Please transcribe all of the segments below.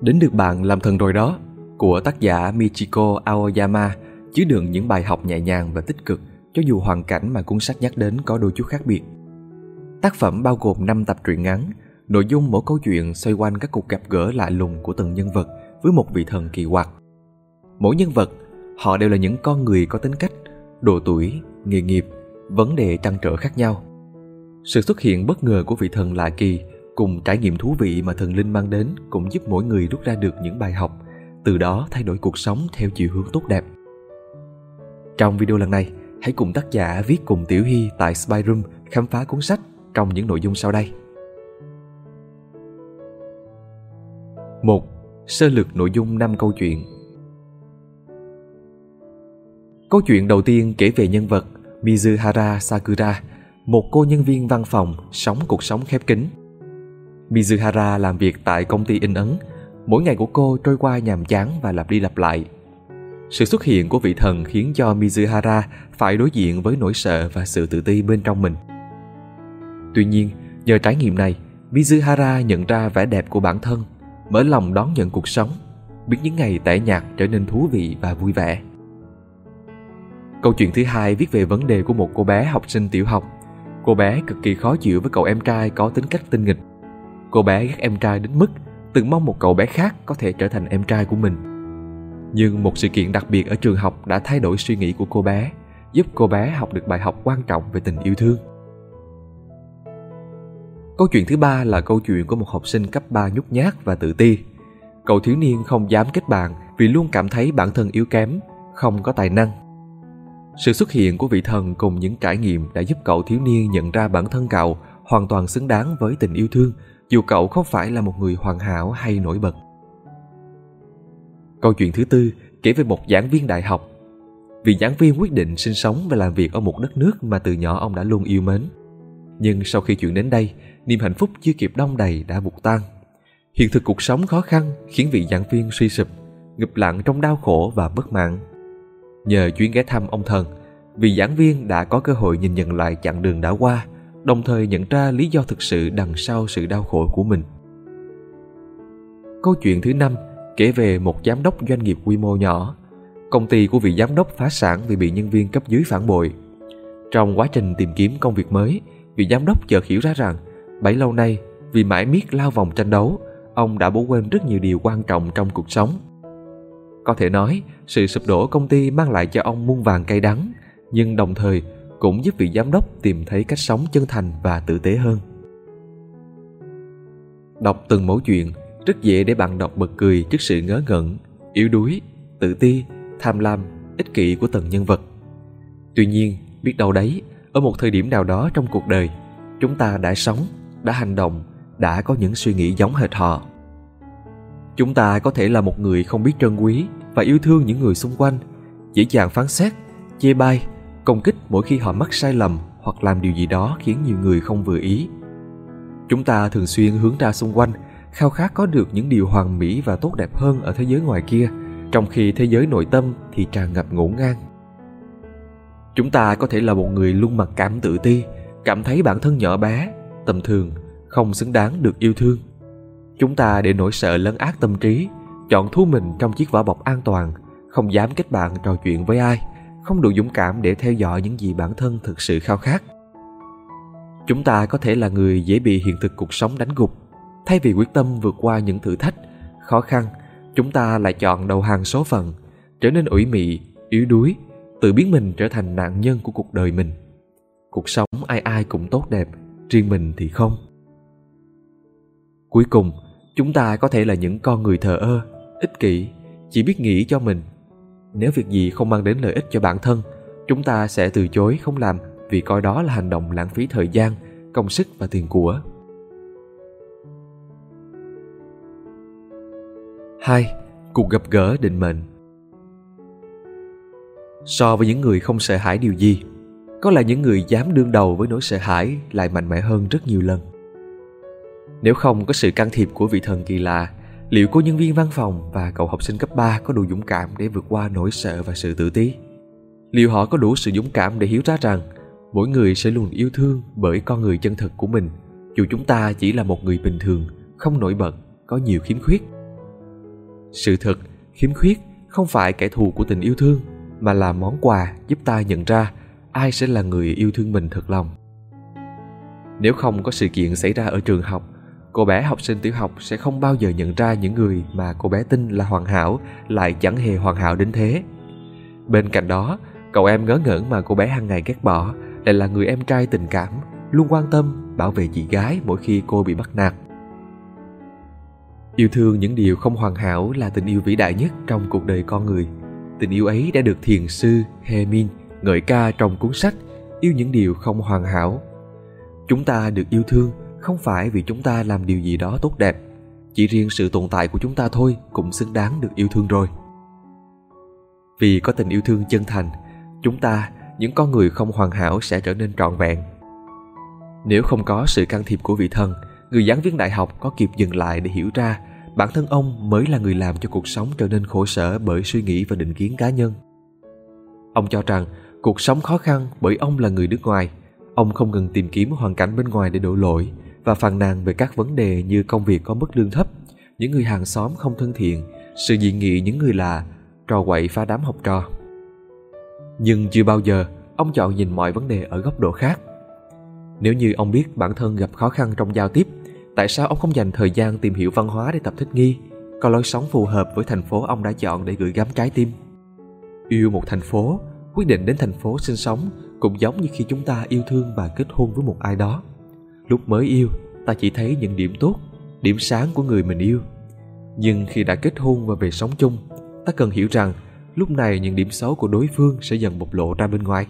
Đến được bạn làm thần rồi đó của tác giả Michiko Aoyama chứa đựng những bài học nhẹ nhàng và tích cực cho dù hoàn cảnh mà cuốn sách nhắc đến có đôi chút khác biệt. Tác phẩm bao gồm 5 tập truyện ngắn, nội dung mỗi câu chuyện xoay quanh các cuộc gặp gỡ lạ lùng của từng nhân vật với một vị thần kỳ quặc. Mỗi nhân vật, họ đều là những con người có tính cách, độ tuổi, nghề nghiệp, vấn đề trăn trở khác nhau. Sự xuất hiện bất ngờ của vị thần lạ kỳ cùng trải nghiệm thú vị mà thần linh mang đến cũng giúp mỗi người rút ra được những bài học, từ đó thay đổi cuộc sống theo chiều hướng tốt đẹp. Trong video lần này, hãy cùng tác giả Viết Cùng Tiểu Hy tại Spiderum khám phá cuốn sách trong những nội dung sau đây. 1. Sơ lược nội dung 5 câu chuyện. Câu chuyện đầu tiên kể về nhân vật Mizuhara Sakura, một cô nhân viên văn phòng sống cuộc sống khép kín. Mizuhara làm việc tại công ty in ấn, mỗi ngày của cô trôi qua nhàm chán và lặp đi lặp lại. Sự xuất hiện của vị thần khiến cho Mizuhara phải đối diện với nỗi sợ và sự tự ti bên trong mình. Tuy nhiên, nhờ trải nghiệm này, Mizuhara nhận ra vẻ đẹp của bản thân, mở lòng đón nhận cuộc sống, biến những ngày tẻ nhạt trở nên thú vị và vui vẻ. Câu chuyện thứ hai viết về vấn đề của một cô bé học sinh tiểu học. Cô bé cực kỳ khó chịu với cậu em trai có tính cách tinh nghịch. Cô bé ghét em trai đến mức từng mong một cậu bé khác có thể trở thành em trai của mình. Nhưng một sự kiện đặc biệt ở trường học đã thay đổi suy nghĩ của cô bé, giúp cô bé học được bài học quan trọng về tình yêu thương. Câu chuyện thứ ba là câu chuyện của một học sinh cấp 3 nhút nhát và tự ti. Cậu thiếu niên không dám kết bạn vì luôn cảm thấy bản thân yếu kém, không có tài năng. Sự xuất hiện của vị thần cùng những trải nghiệm đã giúp cậu thiếu niên nhận ra bản thân cậu hoàn toàn xứng đáng với tình yêu thương, dù cậu không phải là một người hoàn hảo hay nổi bật. Câu chuyện thứ tư kể về một giảng viên đại học. Vị giảng viên quyết định sinh sống và làm việc ở một đất nước mà từ nhỏ ông đã luôn yêu mến. Nhưng sau khi chuyển đến đây, niềm hạnh phúc chưa kịp đong đầy đã vụt tan. Hiện thực cuộc sống khó khăn khiến vị giảng viên suy sụp, ngụp lặn trong đau khổ và bất mãn. Nhờ chuyến ghé thăm ông thần, vị giảng viên đã có cơ hội nhìn nhận lại chặng đường đã qua, đồng thời nhận ra lý do thực sự đằng sau sự đau khổ của mình. Câu chuyện thứ 5 kể về một giám đốc doanh nghiệp quy mô nhỏ. Công ty của vị giám đốc phá sản vì bị nhân viên cấp dưới phản bội. Trong quá trình tìm kiếm công việc mới, vị giám đốc chợt hiểu ra rằng bấy lâu nay vì mãi miết lao vòng tranh đấu, ông đã bỏ quên rất nhiều điều quan trọng trong cuộc sống. Có thể nói, sự sụp đổ công ty mang lại cho ông muôn vàn cay đắng, nhưng đồng thời cũng giúp vị giám đốc tìm thấy cách sống chân thành và tử tế hơn. Đọc từng mẩu chuyện, rất dễ để bạn đọc bật cười trước sự ngớ ngẩn, yếu đuối, tự ti, tham lam, ích kỷ của từng nhân vật. Tuy nhiên, biết đâu đấy, ở một thời điểm nào đó trong cuộc đời, chúng ta đã sống, đã hành động, đã có những suy nghĩ giống hệt họ. Chúng ta có thể là một người không biết trân quý và yêu thương những người xung quanh, dễ dàng phán xét, chê bai, công kích mỗi khi họ mắc sai lầm hoặc làm điều gì đó khiến nhiều người không vừa ý. Chúng ta thường xuyên hướng ra xung quanh, khao khát có được những điều hoàn mỹ và tốt đẹp hơn ở thế giới ngoài kia, trong khi thế giới nội tâm thì tràn ngập ngổn ngang. Chúng ta có thể là một người luôn mặc cảm tự ti, cảm thấy bản thân nhỏ bé, tầm thường, không xứng đáng được yêu thương. Chúng ta để nỗi sợ lấn át tâm trí, chọn thu mình trong chiếc vỏ bọc an toàn, không dám kết bạn trò chuyện với ai, không đủ dũng cảm để theo dõi những gì bản thân thực sự khao khát. Chúng ta có thể là người dễ bị hiện thực cuộc sống đánh gục. Thay vì quyết tâm vượt qua những thử thách, khó khăn, chúng ta lại chọn đầu hàng số phận, trở nên ủy mị, yếu đuối, tự biến mình trở thành nạn nhân của cuộc đời mình. Cuộc sống ai ai cũng tốt đẹp, riêng mình thì không. Cuối cùng, chúng ta có thể là những con người thờ ơ, ích kỷ, chỉ biết nghĩ cho mình. Nếu việc gì không mang đến lợi ích cho bản thân, chúng ta sẽ từ chối không làm vì coi đó là hành động lãng phí thời gian, công sức và tiền của. 2. Cuộc gặp gỡ định mệnh. So với những người không sợ hãi điều gì, có lẽ những người dám đương đầu với nỗi sợ hãi lại mạnh mẽ hơn rất nhiều lần. Nếu không có sự can thiệp của vị thần kỳ lạ, liệu cô nhân viên văn phòng và cậu học sinh cấp 3 có đủ dũng cảm để vượt qua nỗi sợ và sự tự ti? Liệu họ có đủ sự dũng cảm để hiểu ra rằng mỗi người sẽ luôn yêu thương bởi con người chân thật của mình, dù chúng ta chỉ là một người bình thường, không nổi bật, có nhiều khiếm khuyết? Sự thật, khiếm khuyết không phải kẻ thù của tình yêu thương, mà là món quà giúp ta nhận ra ai sẽ là người yêu thương mình thật lòng. Nếu không có sự kiện xảy ra ở trường học, cô bé học sinh tiểu học sẽ không bao giờ nhận ra những người mà cô bé tin là hoàn hảo lại chẳng hề hoàn hảo đến thế. Bên cạnh đó, cậu em ngớ ngẩn mà cô bé hàng ngày ghét bỏ lại là người em trai tình cảm, luôn quan tâm, bảo vệ chị gái mỗi khi cô bị bắt nạt. Yêu thương những điều không hoàn hảo là tình yêu vĩ đại nhất trong cuộc đời con người. Tình yêu ấy đã được thiền sư He Min ngợi ca trong cuốn sách Yêu Những Điều Không Hoàn Hảo. Chúng ta được yêu thương không phải vì chúng ta làm điều gì đó tốt đẹp. Chỉ riêng sự tồn tại của chúng ta thôi cũng xứng đáng được yêu thương rồi. Vì có tình yêu thương chân thành, chúng ta, những con người không hoàn hảo sẽ trở nên trọn vẹn. Nếu không có sự can thiệp của vị thần, người giảng viên đại học có kịp dừng lại để hiểu ra bản thân ông mới là người làm cho cuộc sống trở nên khổ sở bởi suy nghĩ và định kiến cá nhân. Ông cho rằng cuộc sống khó khăn bởi ông là người nước ngoài. Ông không ngừng tìm kiếm hoàn cảnh bên ngoài để đổ lỗi và phàn nàn về các vấn đề như công việc có mức lương thấp, những người hàng xóm không thân thiện, sự dị nghị những người lạ, trò quậy phá đám học trò. Nhưng chưa bao giờ ông chọn nhìn mọi vấn đề ở góc độ khác. Nếu như ông biết bản thân gặp khó khăn trong giao tiếp, tại sao ông không dành thời gian tìm hiểu văn hóa để tập thích nghi, có lối sống phù hợp với thành phố ông đã chọn để gửi gắm trái tim? Yêu một thành phố, quyết định đến thành phố sinh sống cũng giống như khi chúng ta yêu thương và kết hôn với một ai đó. Lúc mới yêu, ta chỉ thấy những điểm tốt, điểm sáng của người mình yêu. Nhưng khi đã kết hôn và về sống chung, ta cần hiểu rằng lúc này những điểm xấu của đối phương sẽ dần bộc lộ ra bên ngoài.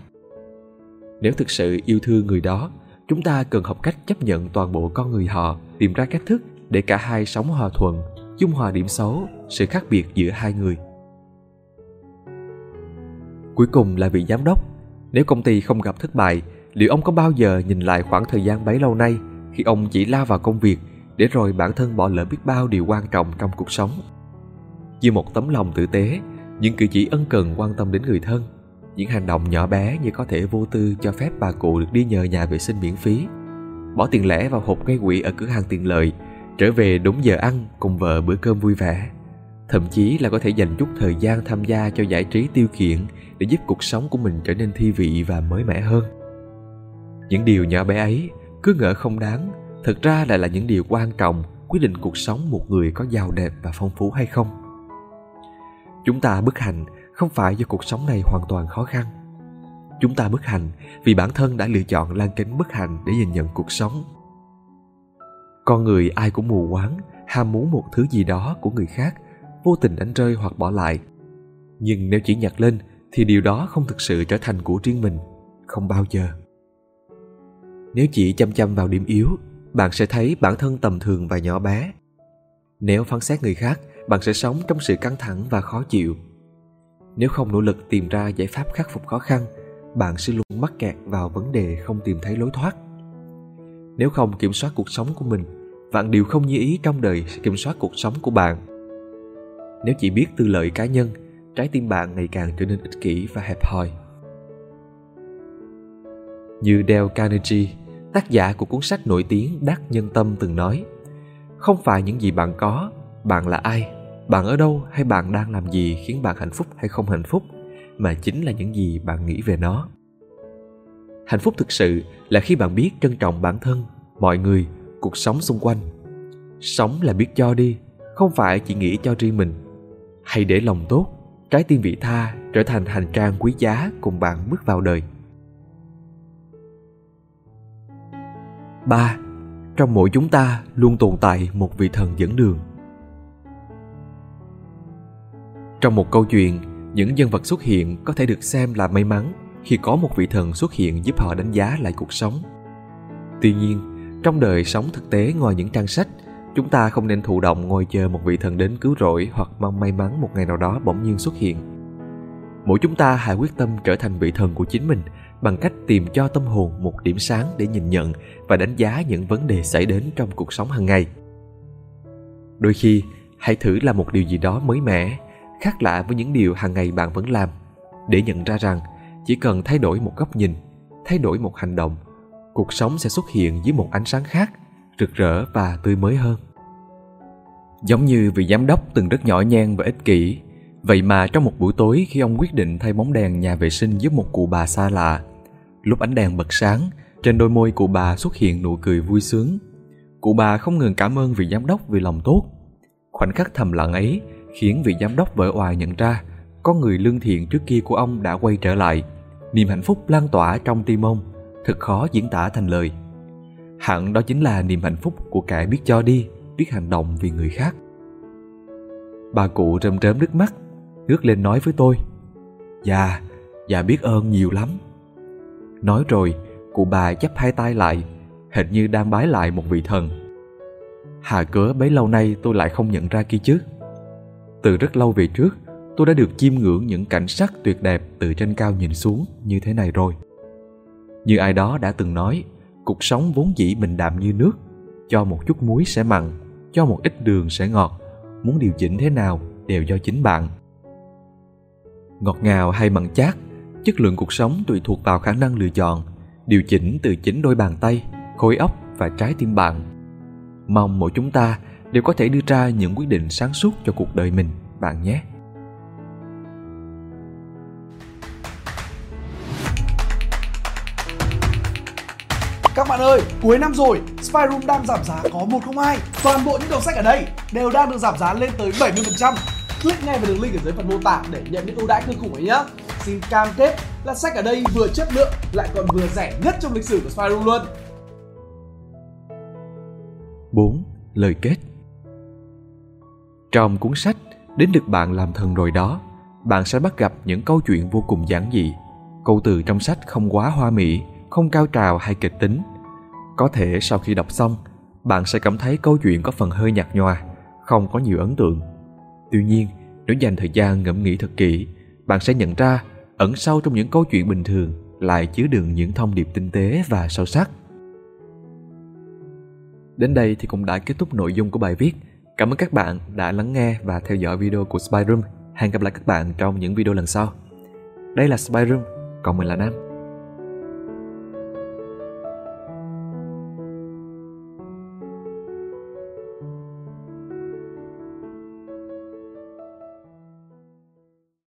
Nếu thực sự yêu thương người đó, chúng ta cần học cách chấp nhận toàn bộ con người họ, tìm ra cách thức để cả hai sống hòa thuận, dung hòa điểm xấu, sự khác biệt giữa hai người. Cuối cùng là vị giám đốc. Nếu công ty không gặp thất bại, liệu ông có bao giờ nhìn lại khoảng thời gian bấy lâu nay khi ông chỉ lao vào công việc để rồi bản thân bỏ lỡ biết bao điều quan trọng trong cuộc sống? Như một tấm lòng tử tế, những cử chỉ ân cần quan tâm đến người thân, những hành động nhỏ bé như có thể vô tư cho phép bà cụ được đi nhờ nhà vệ sinh miễn phí, bỏ tiền lẻ vào hộp gây quỹ ở cửa hàng tiện lợi, trở về đúng giờ ăn cùng vợ bữa cơm vui vẻ. Thậm chí là có thể dành chút thời gian tham gia cho giải trí tiêu khiển để giúp cuộc sống của mình trở nên thi vị và mới mẻ hơn. Những điều nhỏ bé ấy, cứ ngỡ không đáng, thật ra lại là những điều quan trọng quyết định cuộc sống một người có giàu đẹp và phong phú hay không. Chúng ta bất hạnh không phải do cuộc sống này hoàn toàn khó khăn. Chúng ta bất hạnh vì bản thân đã lựa chọn lan kính bất hạnh để nhìn nhận cuộc sống. Con người ai cũng mù quáng, ham muốn một thứ gì đó của người khác, vô tình đánh rơi hoặc bỏ lại. Nhưng nếu chỉ nhặt lên thì điều đó không thực sự trở thành của riêng mình, không bao giờ. Nếu chỉ chăm chăm vào điểm yếu, bạn sẽ thấy bản thân tầm thường và nhỏ bé. Nếu phán xét người khác, bạn sẽ sống trong sự căng thẳng và khó chịu. Nếu không nỗ lực tìm ra giải pháp khắc phục khó khăn, bạn sẽ luôn mắc kẹt vào vấn đề không tìm thấy lối thoát. Nếu không kiểm soát cuộc sống của mình, vạn điều không như ý trong đời sẽ kiểm soát cuộc sống của bạn. Nếu chỉ biết tư lợi cá nhân, trái tim bạn ngày càng trở nên ích kỷ và hẹp hòi. Như Dale Carnegie, tác giả của cuốn sách nổi tiếng Đắc Nhân Tâm từng nói, không phải những gì bạn có, bạn là ai, bạn ở đâu hay bạn đang làm gì khiến bạn hạnh phúc hay không hạnh phúc, mà chính là những gì bạn nghĩ về nó. Hạnh phúc thực sự là khi bạn biết trân trọng bản thân, mọi người, cuộc sống xung quanh. Sống là biết cho đi, không phải chỉ nghĩ cho riêng mình. Hãy để lòng tốt, trái tim vị tha trở thành hành trang quý giá cùng bạn bước vào đời. 3. Trong mỗi chúng ta luôn tồn tại một vị thần dẫn đường. Trong một câu chuyện, những nhân vật xuất hiện có thể được xem là may mắn khi có một vị thần xuất hiện giúp họ đánh giá lại cuộc sống. Tuy nhiên, trong đời sống thực tế ngoài những trang sách, chúng ta không nên thụ động ngồi chờ một vị thần đến cứu rỗi hoặc mong may mắn một ngày nào đó bỗng nhiên xuất hiện. Mỗi chúng ta hãy quyết tâm trở thành vị thần của chính mình bằng cách tìm cho tâm hồn một điểm sáng để nhìn nhận và đánh giá những vấn đề xảy đến trong cuộc sống hàng ngày. Đôi khi, hãy thử làm một điều gì đó mới mẻ, khác lạ với những điều hàng ngày bạn vẫn làm, để nhận ra rằng chỉ cần thay đổi một góc nhìn, thay đổi một hành động, cuộc sống sẽ xuất hiện dưới một ánh sáng khác, rực rỡ và tươi mới hơn. Giống như vị giám đốc từng rất nhỏ nhen và ích kỷ, vậy mà trong một buổi tối khi ông quyết định thay bóng đèn nhà vệ sinh giúp một cụ bà xa lạ, lúc ánh đèn bật sáng, trên đôi môi cụ bà xuất hiện nụ cười vui sướng. Cụ bà không ngừng cảm ơn vị giám đốc vì lòng tốt. Khoảnh khắc thầm lặng ấy khiến vị giám đốc vỡ òa nhận ra con người lương thiện trước kia của ông đã quay trở lại. Niềm hạnh phúc lan tỏa trong tim ông, thật khó diễn tả thành lời. Hẳn đó chính là niềm hạnh phúc của kẻ biết cho đi, biết hành động vì người khác. Bà cụ rơm rớm nước mắt, ngước lên nói với tôi: "Dạ, dạ biết ơn nhiều lắm." Nói rồi, cụ bà chắp hai tay lại, hệt như đang bái lại một vị thần. Hà cớ bấy lâu nay tôi lại không nhận ra kia chứ. Từ rất lâu về trước, tôi đã được chiêm ngưỡng những cảnh sắc tuyệt đẹp từ trên cao nhìn xuống như thế này rồi. Như ai đó đã từng nói, cuộc sống vốn dĩ bình đạm như nước, cho một chút muối sẽ mặn, cho một ít đường sẽ ngọt, muốn điều chỉnh thế nào đều do chính bạn. Ngọt ngào hay mặn chát, chất lượng cuộc sống tùy thuộc vào khả năng lựa chọn, điều chỉnh từ chính đôi bàn tay, khối óc và trái tim bạn. Mong mỗi chúng ta đều có thể đưa ra những quyết định sáng suốt cho cuộc đời mình, bạn nhé. Các bạn ơi, cuối năm rồi, Spiderum đang giảm giá có 102. Toàn bộ những đầu sách ở đây đều đang được giảm giá lên tới 70%. Click ngay vào đường link ở dưới phần mô tả để nhận những ưu đãi kinh khủng ấy nhé. Xin cam kết là sách ở đây vừa chất lượng lại còn vừa rẻ nhất trong lịch sử của Spiderum luôn. 4. Lời kết. Trong cuốn sách Đến Được Bạn Làm Thần Rồi Đó, bạn sẽ bắt gặp những câu chuyện vô cùng giản dị. Câu từ trong sách không quá hoa mỹ, không cao trào hay kịch tính. Có thể sau khi đọc xong, bạn sẽ cảm thấy câu chuyện có phần hơi nhạt nhòa, không có nhiều ấn tượng. Tuy nhiên, nếu dành thời gian ngẫm nghĩ thật kỹ, bạn sẽ nhận ra ẩn sâu trong những câu chuyện bình thường lại chứa đựng những thông điệp tinh tế và sâu sắc. Đến đây thì cũng đã kết thúc nội dung của bài viết. Cảm ơn các bạn đã lắng nghe và theo dõi video của Spiderum. Hẹn gặp lại các bạn trong những video lần sau. Đây là Spiderum, còn mình là Nam.